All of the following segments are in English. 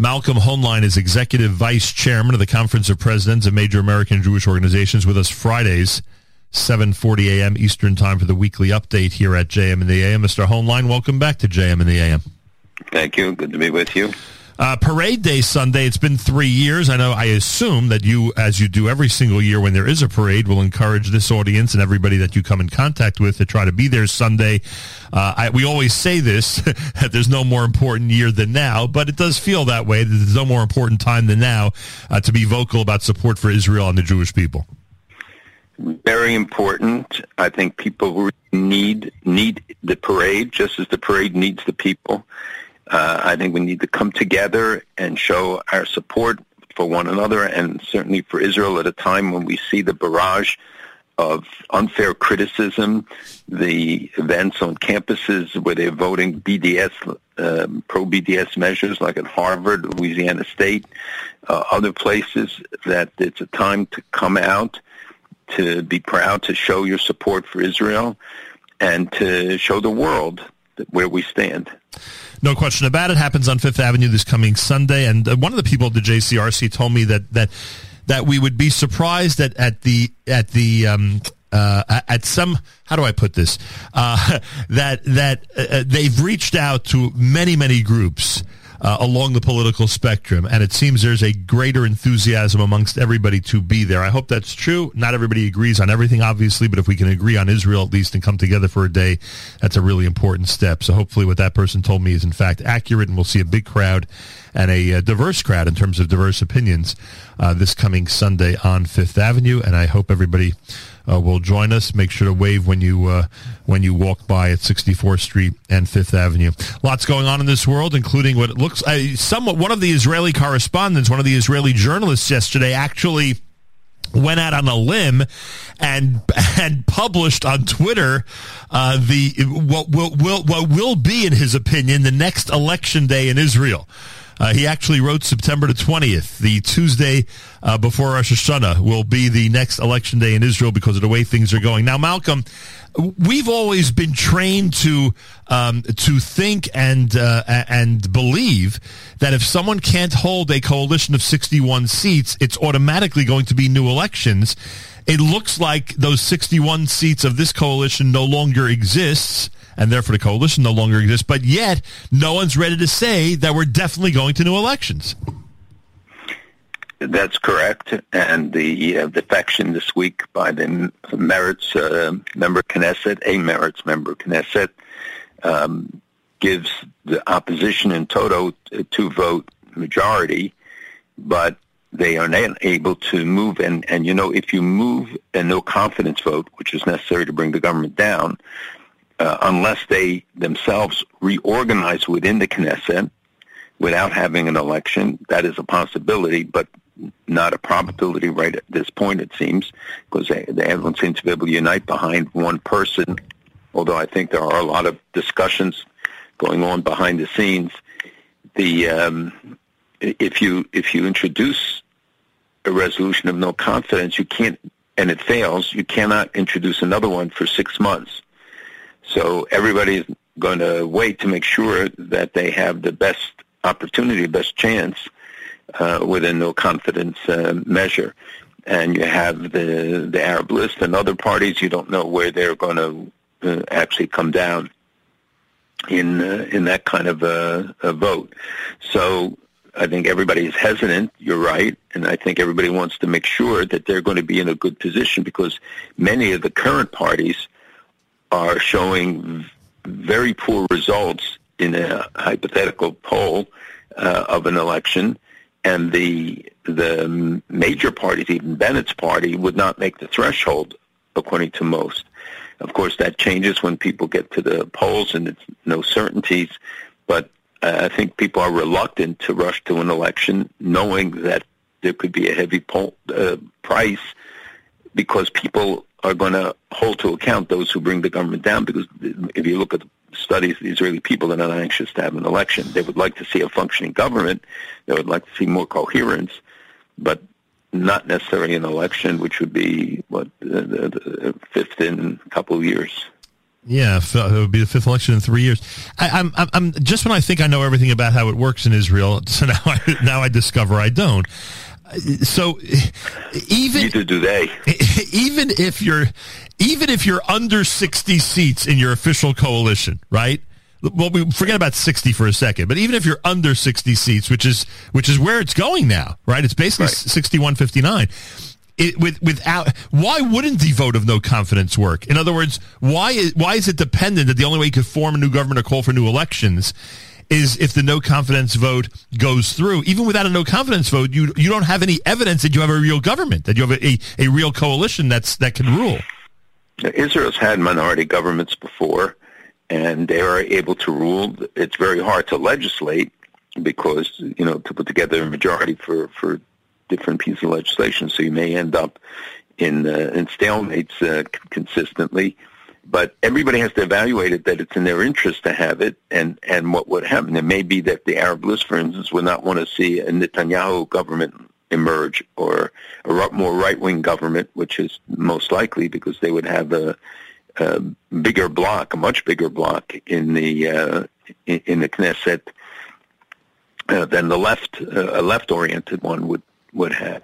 Malcolm Hoenlein is Executive Vice Chairman of the Conference of Presidents of Major American Jewish Organizations, with us Fridays, 7:40 a.m. Eastern Time for the weekly update here at JM in the A.M. Mr. Hoenlein, welcome back to JM in the A.M. Thank you. Good to be with you. Parade Day Sunday, it's been 3 years. I assume that you, as you do every single year when there is a parade, will encourage this audience and everybody that you come in contact with to try to be there Sunday. We always say this, that there's no more important year than now, but it does feel that way, that there's no more important time than now to be vocal about support for Israel and the Jewish people. Very important. I think people need the parade, just as the parade needs the people. I think we need to come together and show our support for one another and certainly for Israel at a time when we see the barrage of unfair criticism, the events on campuses where they're voting BDS, pro-BDS measures like at Harvard, Louisiana State, other places, that it's a time to come out, to be proud, to show your support for Israel, and to show the world where we stand. No question about it. Happens on Fifth Avenue this coming Sunday. And one of the people at the JCRC told me that we would be surprised that they've reached out to many groups along the political spectrum, and it seems there's a greater enthusiasm amongst everybody to be there. I hope that's true. Not everybody agrees on everything, obviously, but if we can agree on Israel at least and come together for a day, that's a really important step. So hopefully what that person told me is, in fact, accurate, and we'll see a big crowd and a diverse crowd in terms of diverse opinions this coming Sunday on Fifth Avenue, and I hope everybody will join us. Make sure to wave when you walk by at 64th Street and Fifth Avenue. Lots going on in this world, including what it looks somewhat. One of the Israeli correspondents, one of the Israeli journalists yesterday, actually went out on a limb and published on Twitter what will be, in his opinion, the next election day in Israel. He actually wrote September the 20th, the Tuesday before Rosh Hashanah, will be the next election day in Israel because of the way things are going. Now, Malcolm, we've always been trained to think and believe that if someone can't hold a coalition of 61 seats, it's automatically going to be new elections. It looks like those 61 seats of this coalition no longer exists, and therefore the coalition no longer exists, but yet no one's ready to say that we're definitely going to new elections. That's correct, and the defection this week by the Meretz member of Knesset, a Meretz member of Knesset, gives the opposition in toto a two-vote majority, but they are not able to move, and you know, if you move a no-confidence vote, which is necessary to bring the government down, unless they themselves reorganize within the Knesset without having an election, that is a possibility, but not a probability right at this point, it seems, because they everyone seems to be able to unite behind one person, although I think there are a lot of discussions going on behind the scenes. If you introduce a resolution of no confidence, you can't, and it fails, you cannot introduce another one for 6 months. So everybody's going to wait to make sure that they have the best opportunity, best chance with a no-confidence measure. And you have the Arab List and other parties. You don't know where they're going to actually come down in that kind of a vote. So I think everybody is hesitant, you're right, and I think everybody wants to make sure that they're going to be in a good position, because many of the current parties are showing very poor results in a hypothetical poll of an election, and the major parties, even Bennett's party, would not make the threshold, according to most. Of course, that changes when people get to the polls, and it's no certainties, but I think people are reluctant to rush to an election, knowing that there could be a heavy poll price, because people are going to hold to account those who bring the government down, because if you look at the studies, the Israeli people are not anxious to have an election. They would like to see a functioning government. They would like to see more coherence, but not necessarily an election, which would be, what, the fifth in a couple of years. Yeah, it would be the fifth election in 3 years. I'm just when I think I know everything about how it works in Israel, so now I discover I don't. So even if you're under 60 seats in your official coalition, right? Well, we forget about 60 for a second, but even if you're under 60 seats, which is where it's going now, right? It's basically 61-59. Why wouldn't the vote of no confidence work? In other words, why is it dependent that the only way you could form a new government or call for new elections is if the no confidence vote goes through? Even without a no confidence vote, you don't have any evidence that you have a real government, that you have a real coalition that can rule. Now, Israel's had minority governments before, and they are able to rule. It's very hard to legislate because, to put together a majority for different pieces of legislation, so you may end up in stalemates consistently. But everybody has to evaluate it, that it's in their interest to have it, and what would happen. It may be that the Arab List, for instance, would not want to see a Netanyahu government emerge or a more right-wing government, which is most likely because they would have a much bigger block in the Knesset than the left, a left-oriented one would have.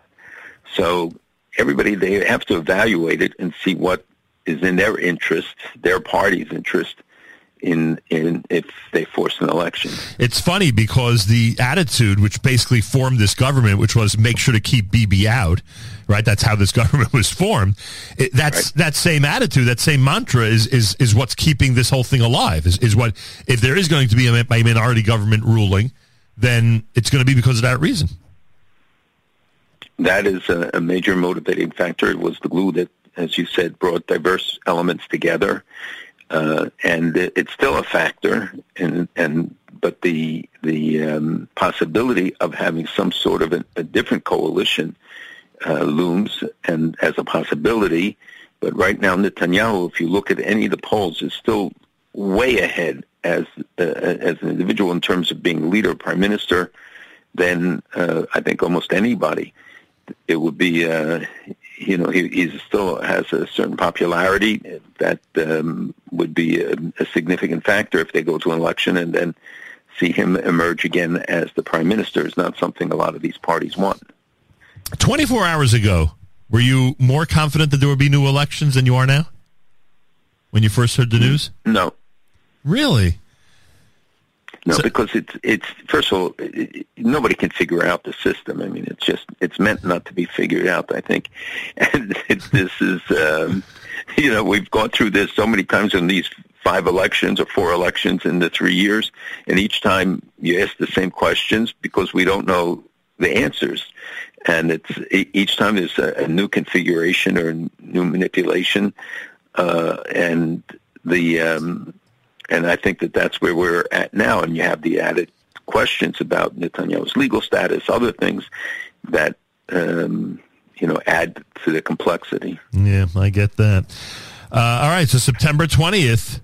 So everybody, they have to evaluate it and see what is in their interest, their party's interest, in if they force an election. It's funny because the attitude which basically formed this government, which was make sure to keep Bibi out, right? That's how this government was formed. That same attitude, that same mantra is what's keeping this whole thing alive. Is what, if there is going to be a minority government ruling, then it's going to be because of that reason. That is a major motivating factor. It was the glue that, as you said, brought diverse elements together. And it's still a factor, but the possibility of having some sort of a different coalition looms and as a possibility. But right now, Netanyahu, if you look at any of the polls, is still way ahead as an individual in terms of being leader, prime minister, than I think almost anybody. It would be. He still has a certain popularity that would be a significant factor if they go to an election and then see him emerge again as the prime minister is not something a lot of these parties want. 24 hours ago, were you more confident that there would be new elections than you are now when you first heard the news? No. Really? No, because it's first of all, nobody can figure out the system. I mean, it's meant not to be figured out, I think. And this is, we've gone through this so many times in these 5 elections or 4 elections in the 3 years, and each time you ask the same questions because we don't know the answers. And each time there's a new configuration or a new manipulation, and I think that that's where we're at now. And you have the added questions about Netanyahu's legal status, other things that, add to the complexity. Yeah, I get that. All right, so September 20th.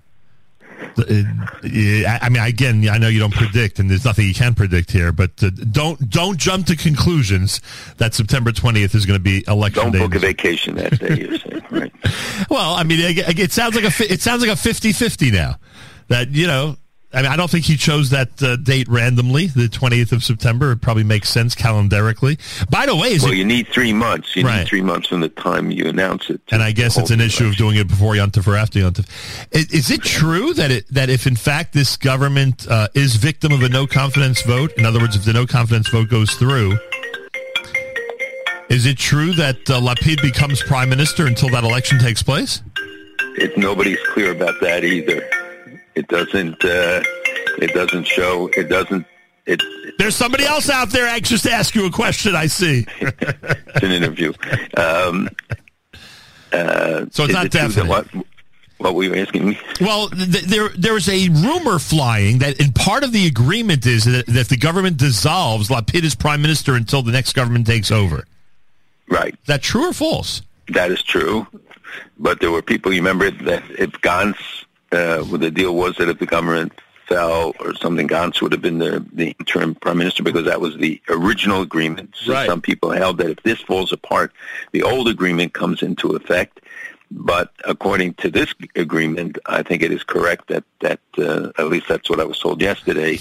I mean, again, I know you don't predict, and there's nothing you can predict here, but don't jump to conclusions that September 20th is going to be election day. Don't book a vacation that day, you're saying, right? Well, I mean, it sounds like a 50-50 now. That, I mean, I don't think he chose that date randomly, the 20th of September. It probably makes sense calendarically. By the way, you need 3 months. You need 3 months from the time you announce it. And I guess it's an issue of doing it before Yontif or after Yontif. Is it true that if, in fact, this government is victim of a no-confidence vote, in other words, if the no-confidence vote goes through, is it true that Lapid becomes prime minister until that election takes place? Nobody's clear about that either. It doesn't show. It doesn't. There's somebody else out there anxious to ask you a question, I see. It's an interview. So it's not definite. What were you asking me? Well, there is a rumor flying that in part of the agreement is that if the government dissolves, Lapid is prime minister until the next government takes over. Right. Is that true or false? That is true. But there were people, you remember, that if Gantz... the deal was that if the government fell or something, Gantz would have been the interim prime minister because that was the original agreement. So some people held that if this falls apart, the old agreement comes into effect. But according to this agreement, I think it is correct that at least that's what I was told yesterday,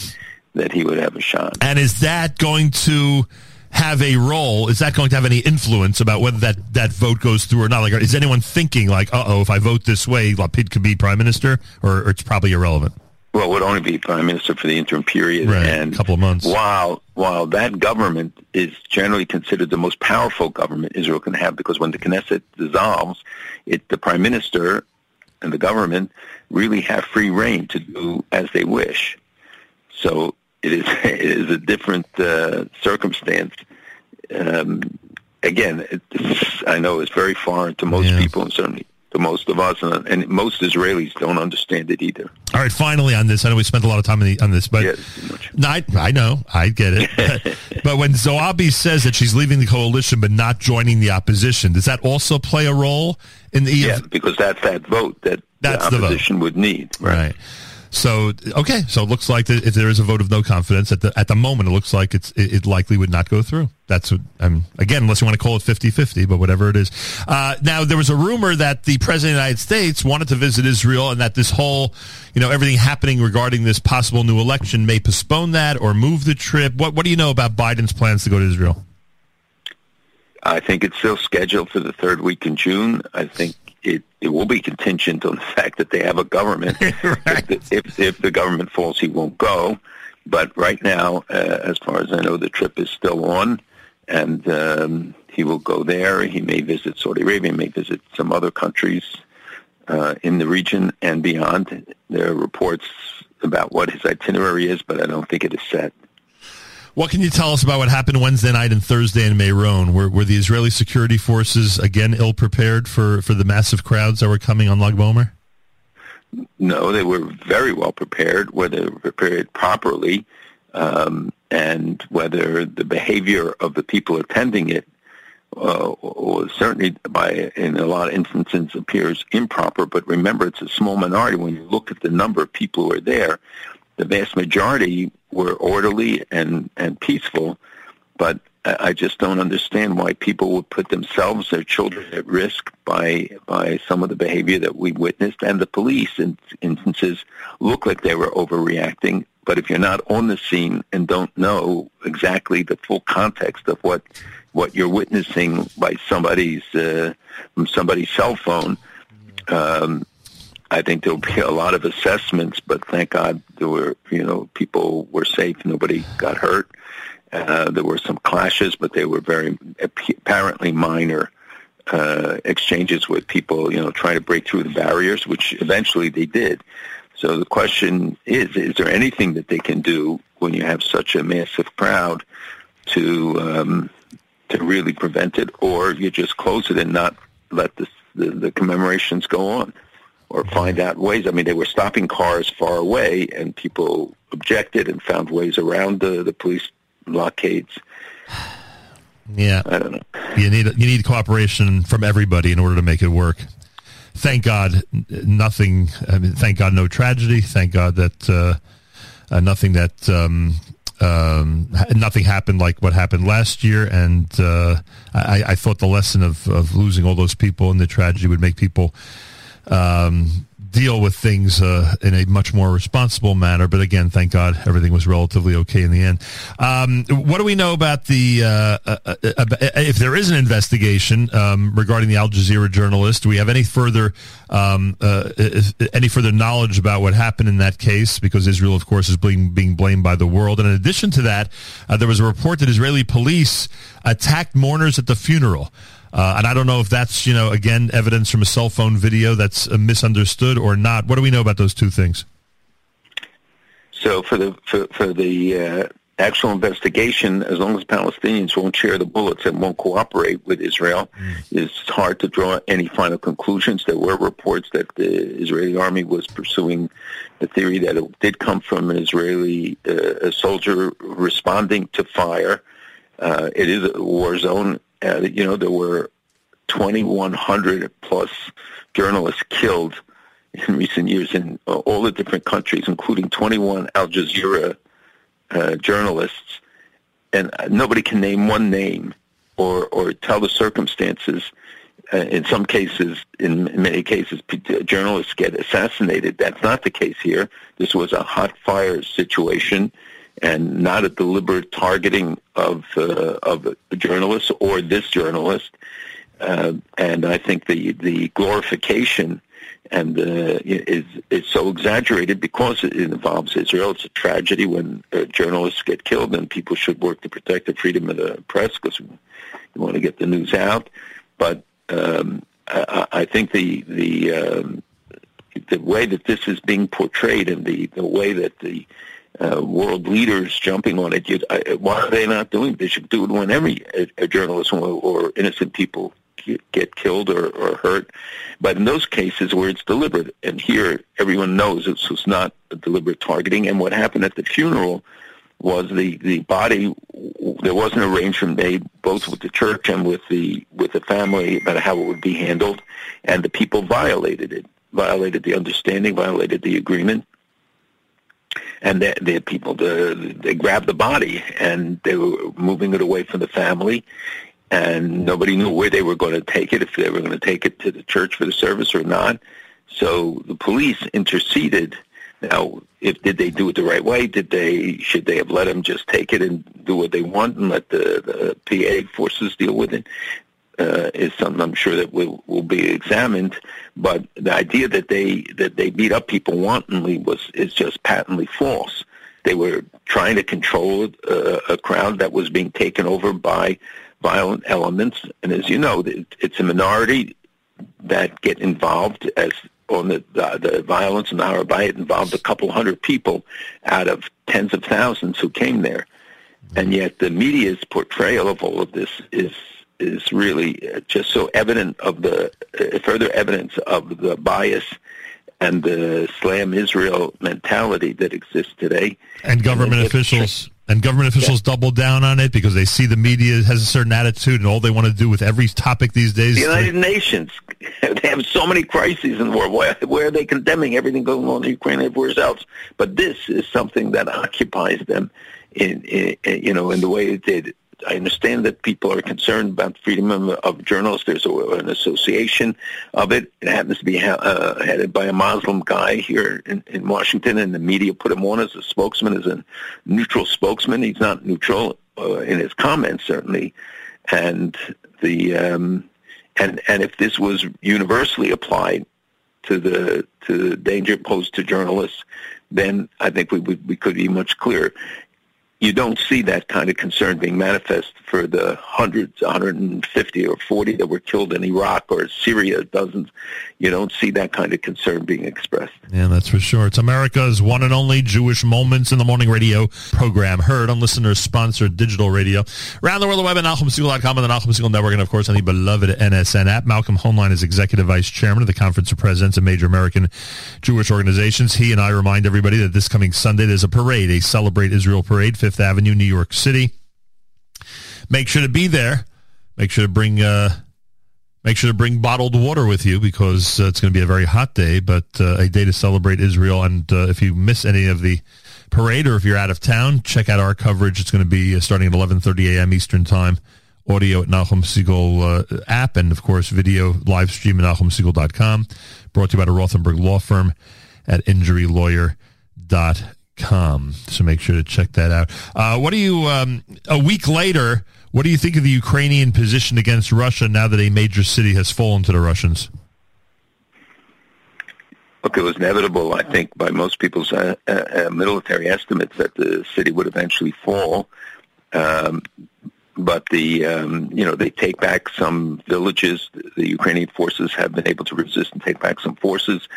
that he would have a shot. And is that going to have a role? Is that going to have any influence about whether that vote goes through or not? Like, is anyone thinking like, if I vote this way, Lapid could be prime minister, or it's probably irrelevant? Well, it would only be prime minister for the interim period, right, and a couple of months. While that government is generally considered the most powerful government Israel can have, because when the Knesset dissolves, the prime minister and the government really have free rein to do as they wish. So it is a different circumstance. Again, I know it's very foreign to most people, and certainly to most of us, and most Israelis don't understand it either. All right, finally on this, I know we spent a lot of time on this, but no, I know, I get it. But when Zawabi says that she's leaving the coalition but not joining the opposition, does that also play a role in the? Yeah, because that's that vote that's the opposition would need. Right. So so it looks like if there is a vote of no confidence at the moment, it looks like it likely would not go through. That's what again, unless you want to call it 50-50, but whatever it is. Now there was a rumor that the president of the United States wanted to visit Israel, and that this whole, everything happening regarding this possible new election may postpone that or move the trip. What do you know about Biden's plans to go to Israel? I think it's still scheduled for the third week in June. I think it will be contingent on the fact that they have a government. Right. If the government falls, he won't go. But right now, as far as I know, the trip is still on, and he will go there. He may visit Saudi Arabia, may visit some other countries in the region and beyond. There are reports about what his itinerary is, but I don't think it is set. What can you tell us about what happened Wednesday night and Thursday in Meron? Were the Israeli security forces again ill-prepared for the massive crowds that were coming on Lag Bomer? No, they were very well prepared, whether prepared properly, and whether the behavior of the people attending it was certainly, in a lot of instances, appears improper. But remember, it's a small minority. When you look at the number of people who are there, the vast majority were orderly and peaceful, but I just don't understand why people would put themselves, their children, at risk by some of the behavior that we witnessed. And the police, in instances, look like they were overreacting. But if you're not on the scene and don't know exactly the full context of what you're witnessing by from somebody's cell phone, I think there'll be a lot of assessments, but thank God there were, people were safe. Nobody got hurt. There were some clashes, but they were very apparently minor exchanges with people, trying to break through the barriers, which eventually they did. So the question is there anything that they can do when you have such a massive crowd to really prevent it, or you just close it and not let the commemorations go on? Or find out ways. They were stopping cars far away, and people objected and found ways around the police blockades. Yeah, I don't know. You need cooperation from everybody in order to make it work. Thank God, nothing. Thank God, no tragedy. Thank God that nothing that nothing happened like what happened last year. And I thought the lesson of losing all those people and the tragedy would make people deal with things in a much more responsible manner. But again, thank God everything was relatively okay in the end. What do we know about if there is an investigation regarding the Al Jazeera journalist? Do we have any further knowledge about what happened in that case? Because Israel, of course, is being blamed by the world. And in addition to that, there was a report that Israeli police attacked mourners at the funeral. And I don't know if that's, again, evidence from a cell phone video that's misunderstood or not. What do we know about those two things? So for the actual investigation, as long as Palestinians won't share the bullets and won't cooperate with Israel, it's hard to draw any final conclusions. There were reports that the Israeli army was pursuing the theory that it did come from an Israeli soldier responding to fire. It is a war zone. There were 2,100-plus journalists killed in recent years in all the different countries, including 21 Al Jazeera journalists. And nobody can name one name or tell the circumstances. in some cases, in many cases, journalists get assassinated. That's not the case here. This was a hot fire situation and not a deliberate targeting of journalists or this journalist. And I think the glorification and is so exaggerated because it involves Israel. It's a tragedy when journalists get killed, and people should work to protect the freedom of the press because you want to get the news out. But I think the way that this is being portrayed and the way that the world leaders jumping on it, why are they not doing it? They should do it whenever a journalist or innocent people get killed or hurt. But in those cases where it's deliberate, and here everyone knows this was not a deliberate targeting, and what happened at the funeral was the body, there was an arrangement made both with the church and with the family about how it would be handled, and the people violated it, violated the understanding, violated the agreement. And the people, they grabbed the body, and they were moving it away from the family, and nobody knew where they were going to take it, if they were going to take it to the church for the service or not. So the police interceded. Now, did they do it the right way? Should they have let them just take it and do what they want and let the PA forces deal with it? Is something I'm sure that will be examined, but the idea that they beat up people wantonly is just patently false. They were trying to control a crowd that was being taken over by violent elements, and as you know, it's a minority that get involved as on the violence in the Har Bayit involved a couple hundred people out of tens of thousands who came there, and yet the media's portrayal of all of this is really just so evident of the further evidence of the bias and the Slam Israel mentality that exists today. And government officials double down on it because they see the media has a certain attitude, and all they want to do with every topic these days. The United Nations, they have so many crises in the world. Where are they condemning everything going on in Ukraine and everywhere else? But this is something that occupies them in the way it did. I understand that people are concerned about freedom of journalists. There's an association of it. It happens to be headed by a Muslim guy here in Washington, and the media put him on as a spokesman, as a neutral spokesman. He's not neutral in his comments, certainly. And and if this was universally applied to the danger posed to journalists, then I think we could be much clearer. You don't see that kind of concern being manifest for the hundreds, 150 or 40 that were killed in Iraq or Syria, dozens. You don't see that kind of concern being expressed. Yeah, that's for sure. It's America's one and only Jewish Moments in the Morning radio program, heard on listener-sponsored digital radio. Around the world, the web at NahumSingal.com and the Nahum Singal Network, and, of course, on the beloved NSN app. Malcolm Hoenlein is Executive Vice Chairman of the Conference of Presidents of Major American Jewish Organizations. He and I remind everybody that this coming Sunday there's a parade, a Celebrate Israel parade, Fifth Avenue, New York City. Make sure to be there. Make sure to bring bottled water with you because it's going to be a very hot day, but a day to celebrate Israel. And if you miss any of the parade or if you're out of town, check out our coverage. It's going to be starting at 11:30 a.m. Eastern Time. Audio at Nahum Singal app, and of course video live stream at NahumSingal.com. Brought to you by the Rothenberg Law Firm at InjuryLawyer.com. So make sure to check that out. A week later, what do you think of the Ukrainian position against Russia now that a major city has fallen to the Russians? Look, it was inevitable, I think, by most people's military estimates that the city would eventually fall. But they take back some villages. The Ukrainian forces have been able to resist and take back some forces,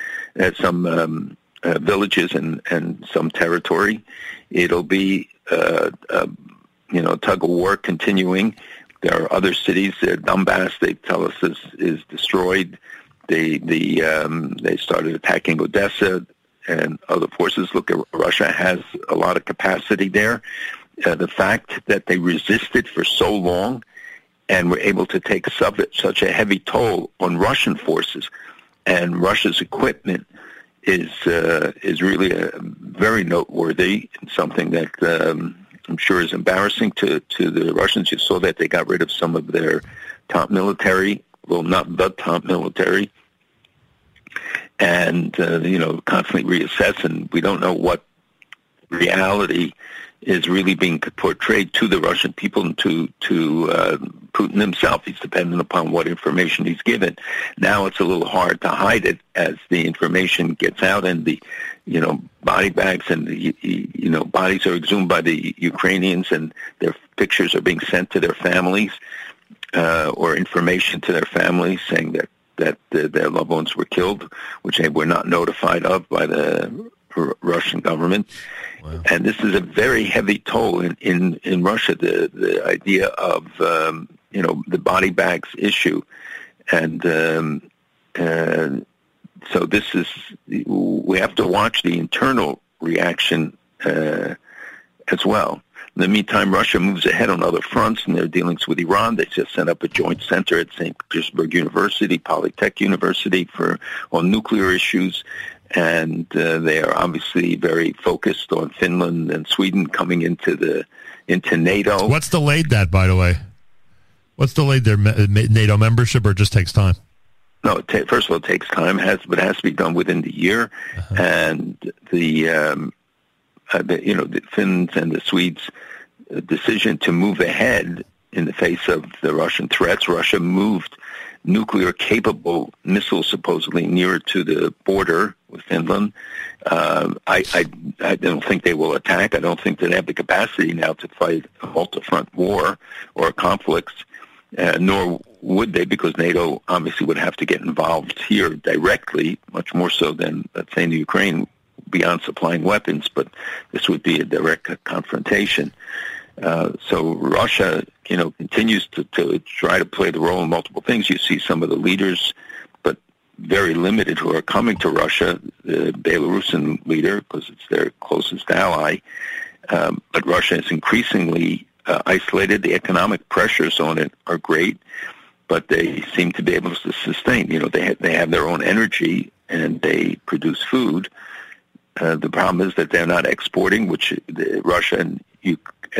some villages and some territory. It'll be tug of war continuing. There are other cities. Donbass, they tell us, is destroyed. They started attacking Odessa and other forces. Look, Russia has a lot of capacity there. The fact that they resisted for so long and were able to take such a heavy toll on Russian forces and Russia's equipment is really very noteworthy and something that I'm sure is embarrassing to the Russians. You saw that they got rid of some of their top military although not the top military, and, constantly reassess, and we don't know what reality is really being portrayed to the Russian people and to Putin himself. He's dependent upon what information he's given. Now it's a little hard to hide it as the information gets out and the, body bags and the, bodies are exhumed by the Ukrainians and their pictures are being sent to their families or information to their families saying that their loved ones were killed, which they were not notified of by the Russian government. Wow. And this is a very heavy toll in Russia, the idea of, the body bags issue. And so this is, we have to watch the internal reaction as well. In the meantime, Russia moves ahead on other fronts in their dealings with Iran. They just set up a joint center at St. Petersburg University, Polytech University, on nuclear issues. And they are obviously very focused on Finland and Sweden coming into NATO. What's delayed that, by the way? What's delayed their NATO membership, or it just takes time? No, first of all, it takes time, but it has to be done within the year. Uh-huh. And the Finns and the Swedes' decision to move ahead in the face of the Russian threats. Russia moved nuclear-capable missiles supposedly nearer to the border with Finland. I don't think they will attack. I don't think they have the capacity now to fight a multi-front war or conflicts, nor would they, because NATO obviously would have to get involved here directly, much more so than, let's say, in Ukraine, beyond supplying weapons, but this would be a direct confrontation. So Russia, continues to try to play the role in multiple things. You see some of the leaders, but very limited, who are coming to Russia, the Belarusian leader, because it's their closest ally. But Russia is increasingly isolated. The economic pressures on it are great, but they seem to be able to sustain. They have their own energy and they produce food. The problem is that they're not exporting, which Russia and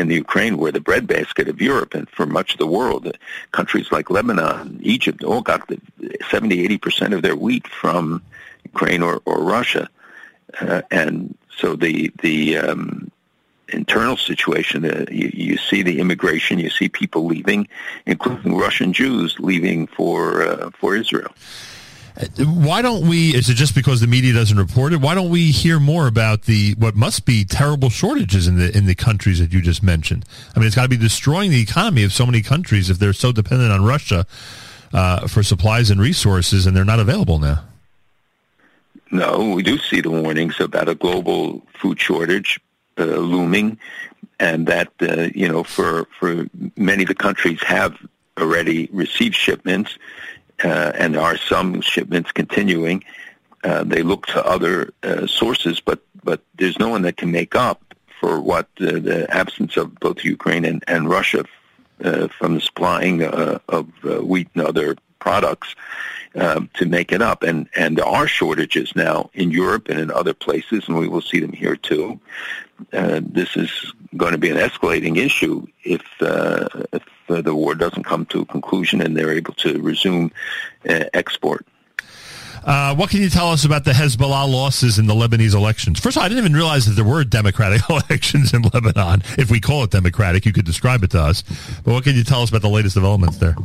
the Ukraine were the breadbasket of Europe and for much of the world. Countries like Lebanon, Egypt, all got 70-80% of their wheat from Ukraine or Russia. And so the internal situation, you see the immigration, you see people leaving, including Russian Jews leaving for Israel. Why don't we, is it just because the media doesn't report it, why don't we hear more about what must be terrible shortages in the countries that you just mentioned? I mean, it's got to be destroying the economy of so many countries if they're so dependent on Russia for supplies and resources, and they're not available now. No, we do see the warnings about a global food shortage looming, and that, for many of the countries have already received shipments, and there are some shipments continuing. They look to other sources, but there's no one that can make up for what the absence of both Ukraine and Russia from the supplying of wheat and other products to make it up. And there are shortages now in Europe and in other places, and we will see them here too. This is going to be an escalating issue if the war doesn't come to a conclusion and they're able to resume export. What can you tell us about the Hezbollah losses in the Lebanese elections? First of all, I didn't even realize that there were democratic elections in Lebanon. If we call it democratic, you could describe it to us. But what can you tell us about the latest developments there?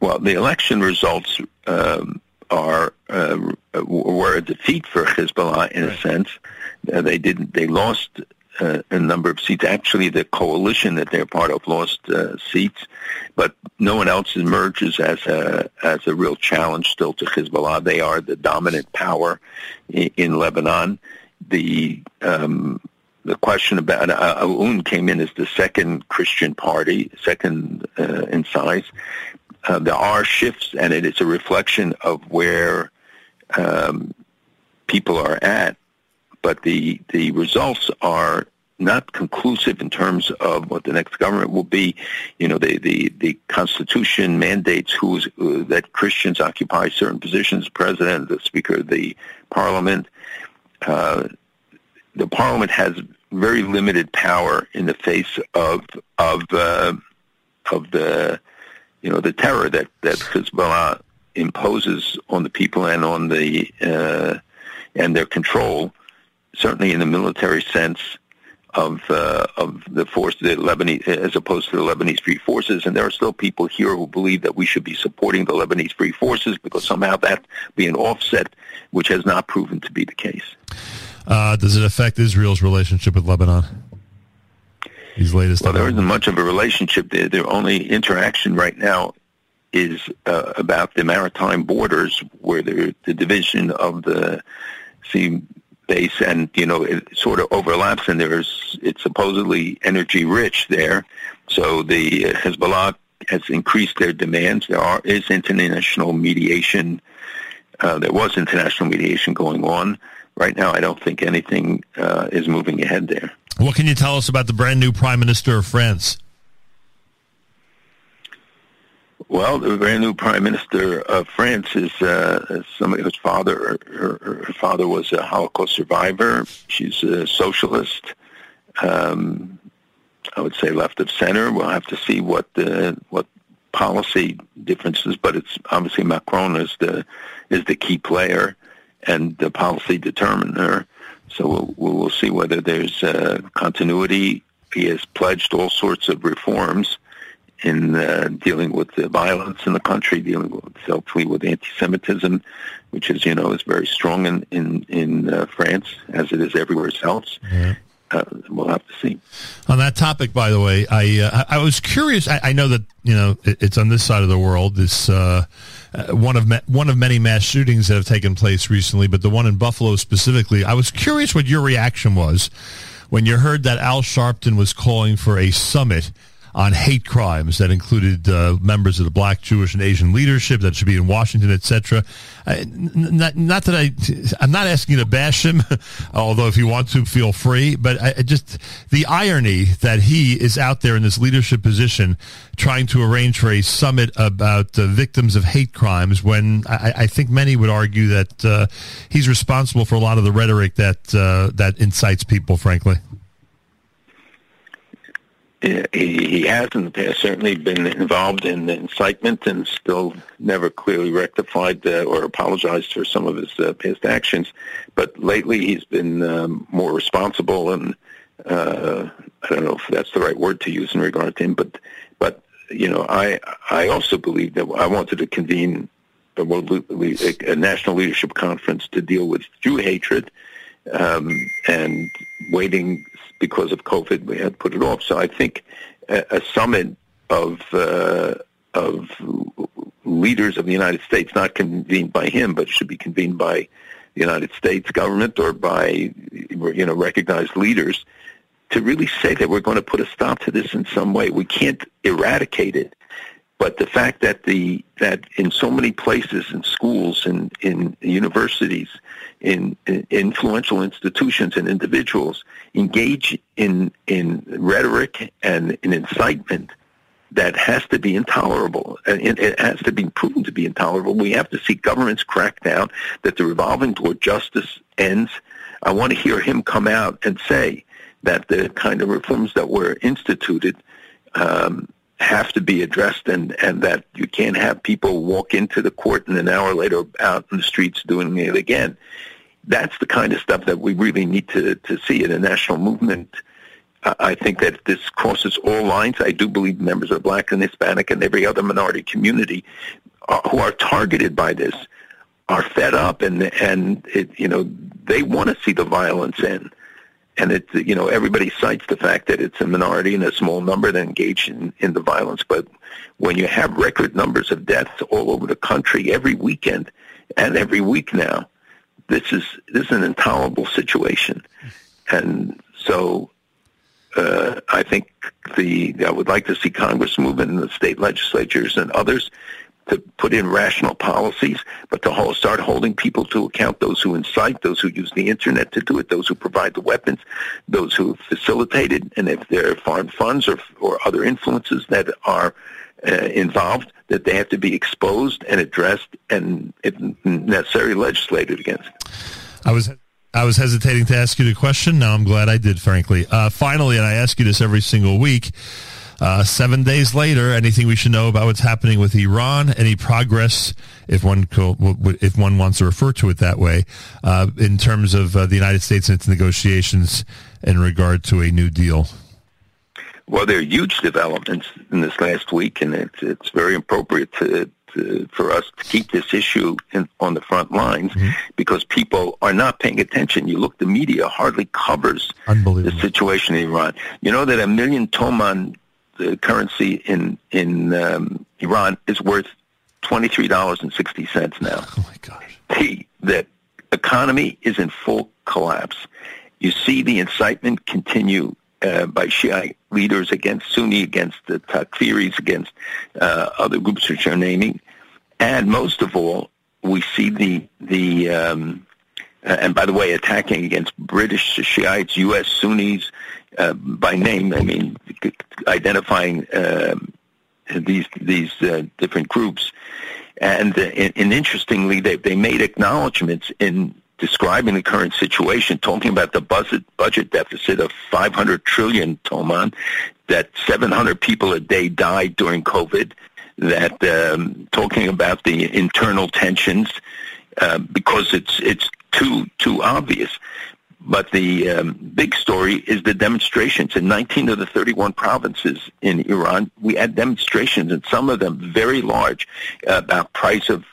Well, the election results were a defeat for Hezbollah in a sense. They lost a number of seats. Actually, the coalition that they're part of lost seats, but no one else emerges as a real challenge still to Hezbollah. They are the dominant power in Lebanon. The question about Aoun came in as the second Christian party, second in size. There are shifts, and it is a reflection of where people are at. But the results are not conclusive in terms of what the next government will be. The Constitution mandates that Christians occupy certain positions, the president, the speaker of the parliament. The parliament has very limited power in the face of the you know, the terror that Hezbollah imposes on the people and on the and their control, certainly in the military sense of the force, the Lebanese, as opposed to the Lebanese Free Forces. And there are still people here who believe that we should be supporting the Lebanese Free Forces because somehow that be an offset, which has not proven to be the case. Does it affect Israel's relationship with Lebanon? These latest well, there isn't much of a relationship. Their only interaction right now is about the maritime borders, where the division of the sea base, and you know, it sort of overlaps, and it's supposedly energy rich there. So the Hezbollah has increased their demands. There is international mediation. There was international mediation going on. Right now, I don't think anything is moving ahead there. What can you tell us about the brand new Prime Minister of France? Well, the brand new Prime Minister of France is somebody whose father, her father was a Holocaust survivor. She's a socialist. I would say left of center. We'll have to see what policy differences, but it's obviously Macron is the key player and the policy determiner. So we'll see whether there's continuity. He has pledged all sorts of reforms in dealing with the violence in the country, dealing with, hopefully, with anti-Semitism, which is, you know, is very strong in France, as it is everywhere else. Mm-hmm. We'll have to see. On that topic, by the way, I was curious. I know that, you know, it's on this side of the world. This one of many mass shootings that have taken place recently, but the one in Buffalo specifically. I was curious what your reaction was when you heard that Al Sharpton was calling for a summit on hate crimes that included members of the Black, Jewish, and Asian leadership that should be in Washington, etc. I'm not asking you to bash him, although if you want to, feel free. But I just the irony that he is out there in this leadership position trying to arrange for a summit about victims of hate crimes, when I think many would argue that he's responsible for a lot of the rhetoric that incites people, frankly. He has in the past certainly been involved in the incitement, and still never clearly rectified or apologized for some of his past actions. But lately he's been more responsible, and I don't know if that's the right word to use in regard to him. But you know, I also believe that I wanted to convene a national leadership conference to deal with Jew hatred, and waiting because of COVID, we had put it off. So I think a summit of leaders of the United States, not convened by him, but should be convened by the United States government or by, you know, recognized leaders, to really say that we're going to put a stop to this in some way. We can't eradicate it, but the fact that that in so many places, in schools, in universities, in influential institutions and individuals engage in rhetoric and in incitement that has to be intolerable. It has to be proven to be intolerable. We have to see governments crack down, that the revolving door justice ends. I want to hear him come out and say that the kind of reforms that were instituted have to be addressed, and that you can't have people walk into the court and an hour later out in the streets doing it again. That's the kind of stuff that we really need to see in a national movement. I think that this crosses all lines. I do believe members of Black and Hispanic and every other minority community who are targeted by this are fed up, and it, you know, they want to see the violence end. And it, you know, everybody cites the fact that it's a minority and a small number that engage in the violence. But when you have record numbers of deaths all over the country every weekend and every week now, this is an intolerable situation. And so I think I would like to see Congress move in, the state legislatures and others, to put in rational policies, but to start holding people to account, those who incite, those who use the Internet to do it, those who provide the weapons, those who facilitate it, and if there are foreign funds or other influences that are involved, that they have to be exposed and addressed, and if necessary, legislated against. I was hesitating to ask you the question. Now I'm glad I did, frankly. Finally, and I ask you this every single week, 7 days later, anything we should know about what's happening with Iran, any progress, if one wants to refer to it that way, in terms of the United States and its negotiations in regard to a New Deal? Well, there are huge developments in this last week, and it's very appropriate for us to keep this issue on the front lines, mm-hmm. because people are not paying attention. You look, the media hardly covers the situation in Iran. You know that $1 million Toman, the currency in Iran, is worth $23.60 now. Oh, my gosh. The economy is in full collapse. You see the incitement continue by Shiite leaders against Sunni, against the Takfiris, against other groups which you're naming. And most of all, we see and by the way, attacking against British Shiites, U.S. Sunnis by name, I mean, identifying these different groups. And interestingly, they made acknowledgments in describing the current situation, talking about the budget deficit of 500 trillion Toman, that 700 people a day died during COVID, that talking about the internal tensions because it's too obvious. But the big story is the demonstrations. In 19 of the 31 provinces in Iran, we had demonstrations, and some of them very large, about price of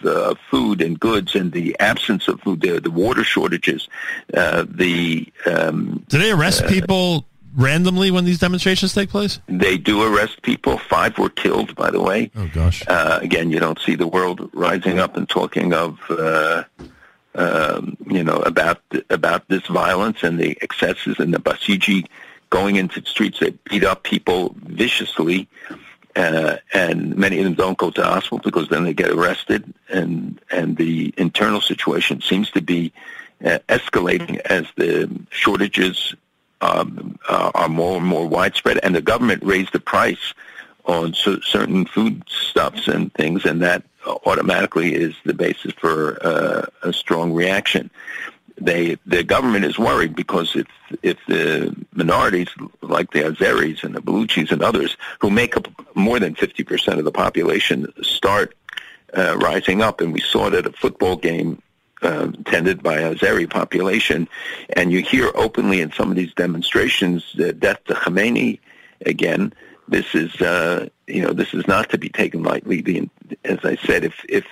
food and goods and the absence of food, the water shortages. Do they arrest people randomly when these demonstrations take place? They do arrest people. 5 were killed, by the way. Oh, gosh. Again, you don't see the world rising up and talking of... about this violence and the excesses and the Basiji going into the streets. They beat up people viciously, and many of them don't go to hospital because then they get arrested. And the internal situation seems to be escalating as the shortages are more and more widespread. And the government raised the price on certain foodstuffs and things, and that automatically is the basis for a strong reaction. The government is worried because if the minorities like the Azeris and the Baluchis and others, who make up more than 50% of the population, start rising up, and we saw it at a football game attended by Azeri population, and you hear openly in some of these demonstrations that death to Khamenei again. This is, this is not to be taken lightly. As I said, if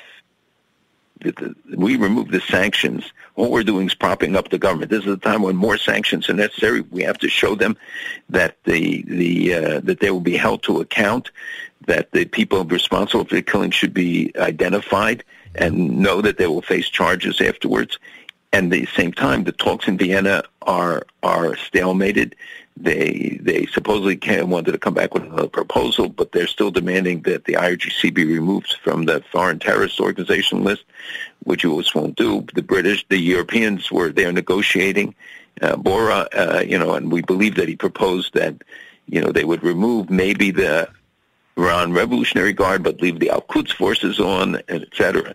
we remove the sanctions, all we're doing is propping up the government. This is a time when more sanctions are necessary. We have to show them that that they will be held to account, that the people responsible for the killing should be identified and know that they will face charges afterwards. And at the same time, the talks in Vienna are stalemated. They supposedly wanted to come back with another proposal, but they're still demanding that the IRGC be removed from the foreign terrorist organization list, which U.S. won't do. The British, the Europeans were there negotiating Bora, and we believe that he proposed that, they would remove maybe the Iran Revolutionary Guard, but leave the Al-Quds forces on, et cetera.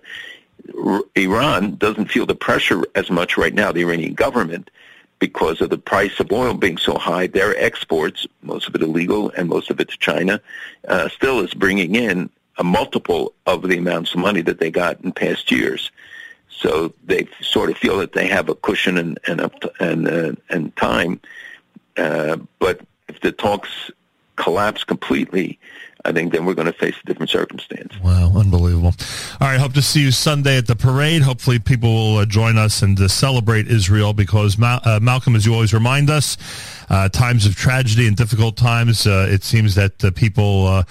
Iran doesn't feel the pressure as much right now, the Iranian government, because of the price of oil being so high. Their exports, most of it illegal and most of it to China, still is bringing in a multiple of the amounts of money that they got in past years. So they sort of feel that they have a cushion and time. But if the talks collapse completely, I think then we're going to face a different circumstance. Wow, unbelievable. All right, hope to see you Sunday at the parade. Hopefully people will join us and celebrate Israel because, Malcolm, as you always remind us, times of tragedy and difficult times, it seems that people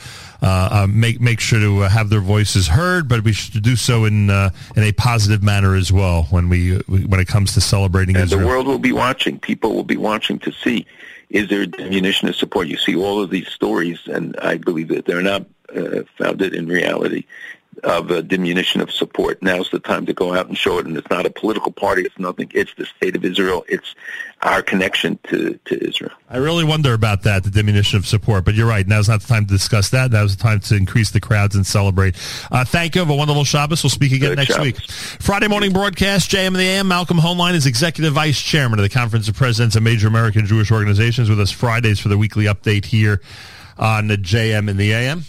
make sure to have their voices heard, but we should do so in a positive manner as well when it comes to celebrating Israel. And the world will be watching. People will be watching to see. Is there diminution of support? You see all of these stories, and I believe that they're not founded in reality, of a diminution of support. Now's the time to go out and show it, and it's not a political party. It's nothing. It's the state of Israel. It's our connection to Israel. I really wonder about that, the diminution of support, but you're right. Now's not the time to discuss that. Now's the time to increase the crowds and celebrate. Thank you. Have a wonderful Shabbos. We'll speak again next week. Friday morning broadcast, JM in the A.M. Malcolm Hoenlein is Executive Vice Chairman of the Conference of Presidents of Major American Jewish Organizations with us Fridays for the weekly update here on the JM in the A.M.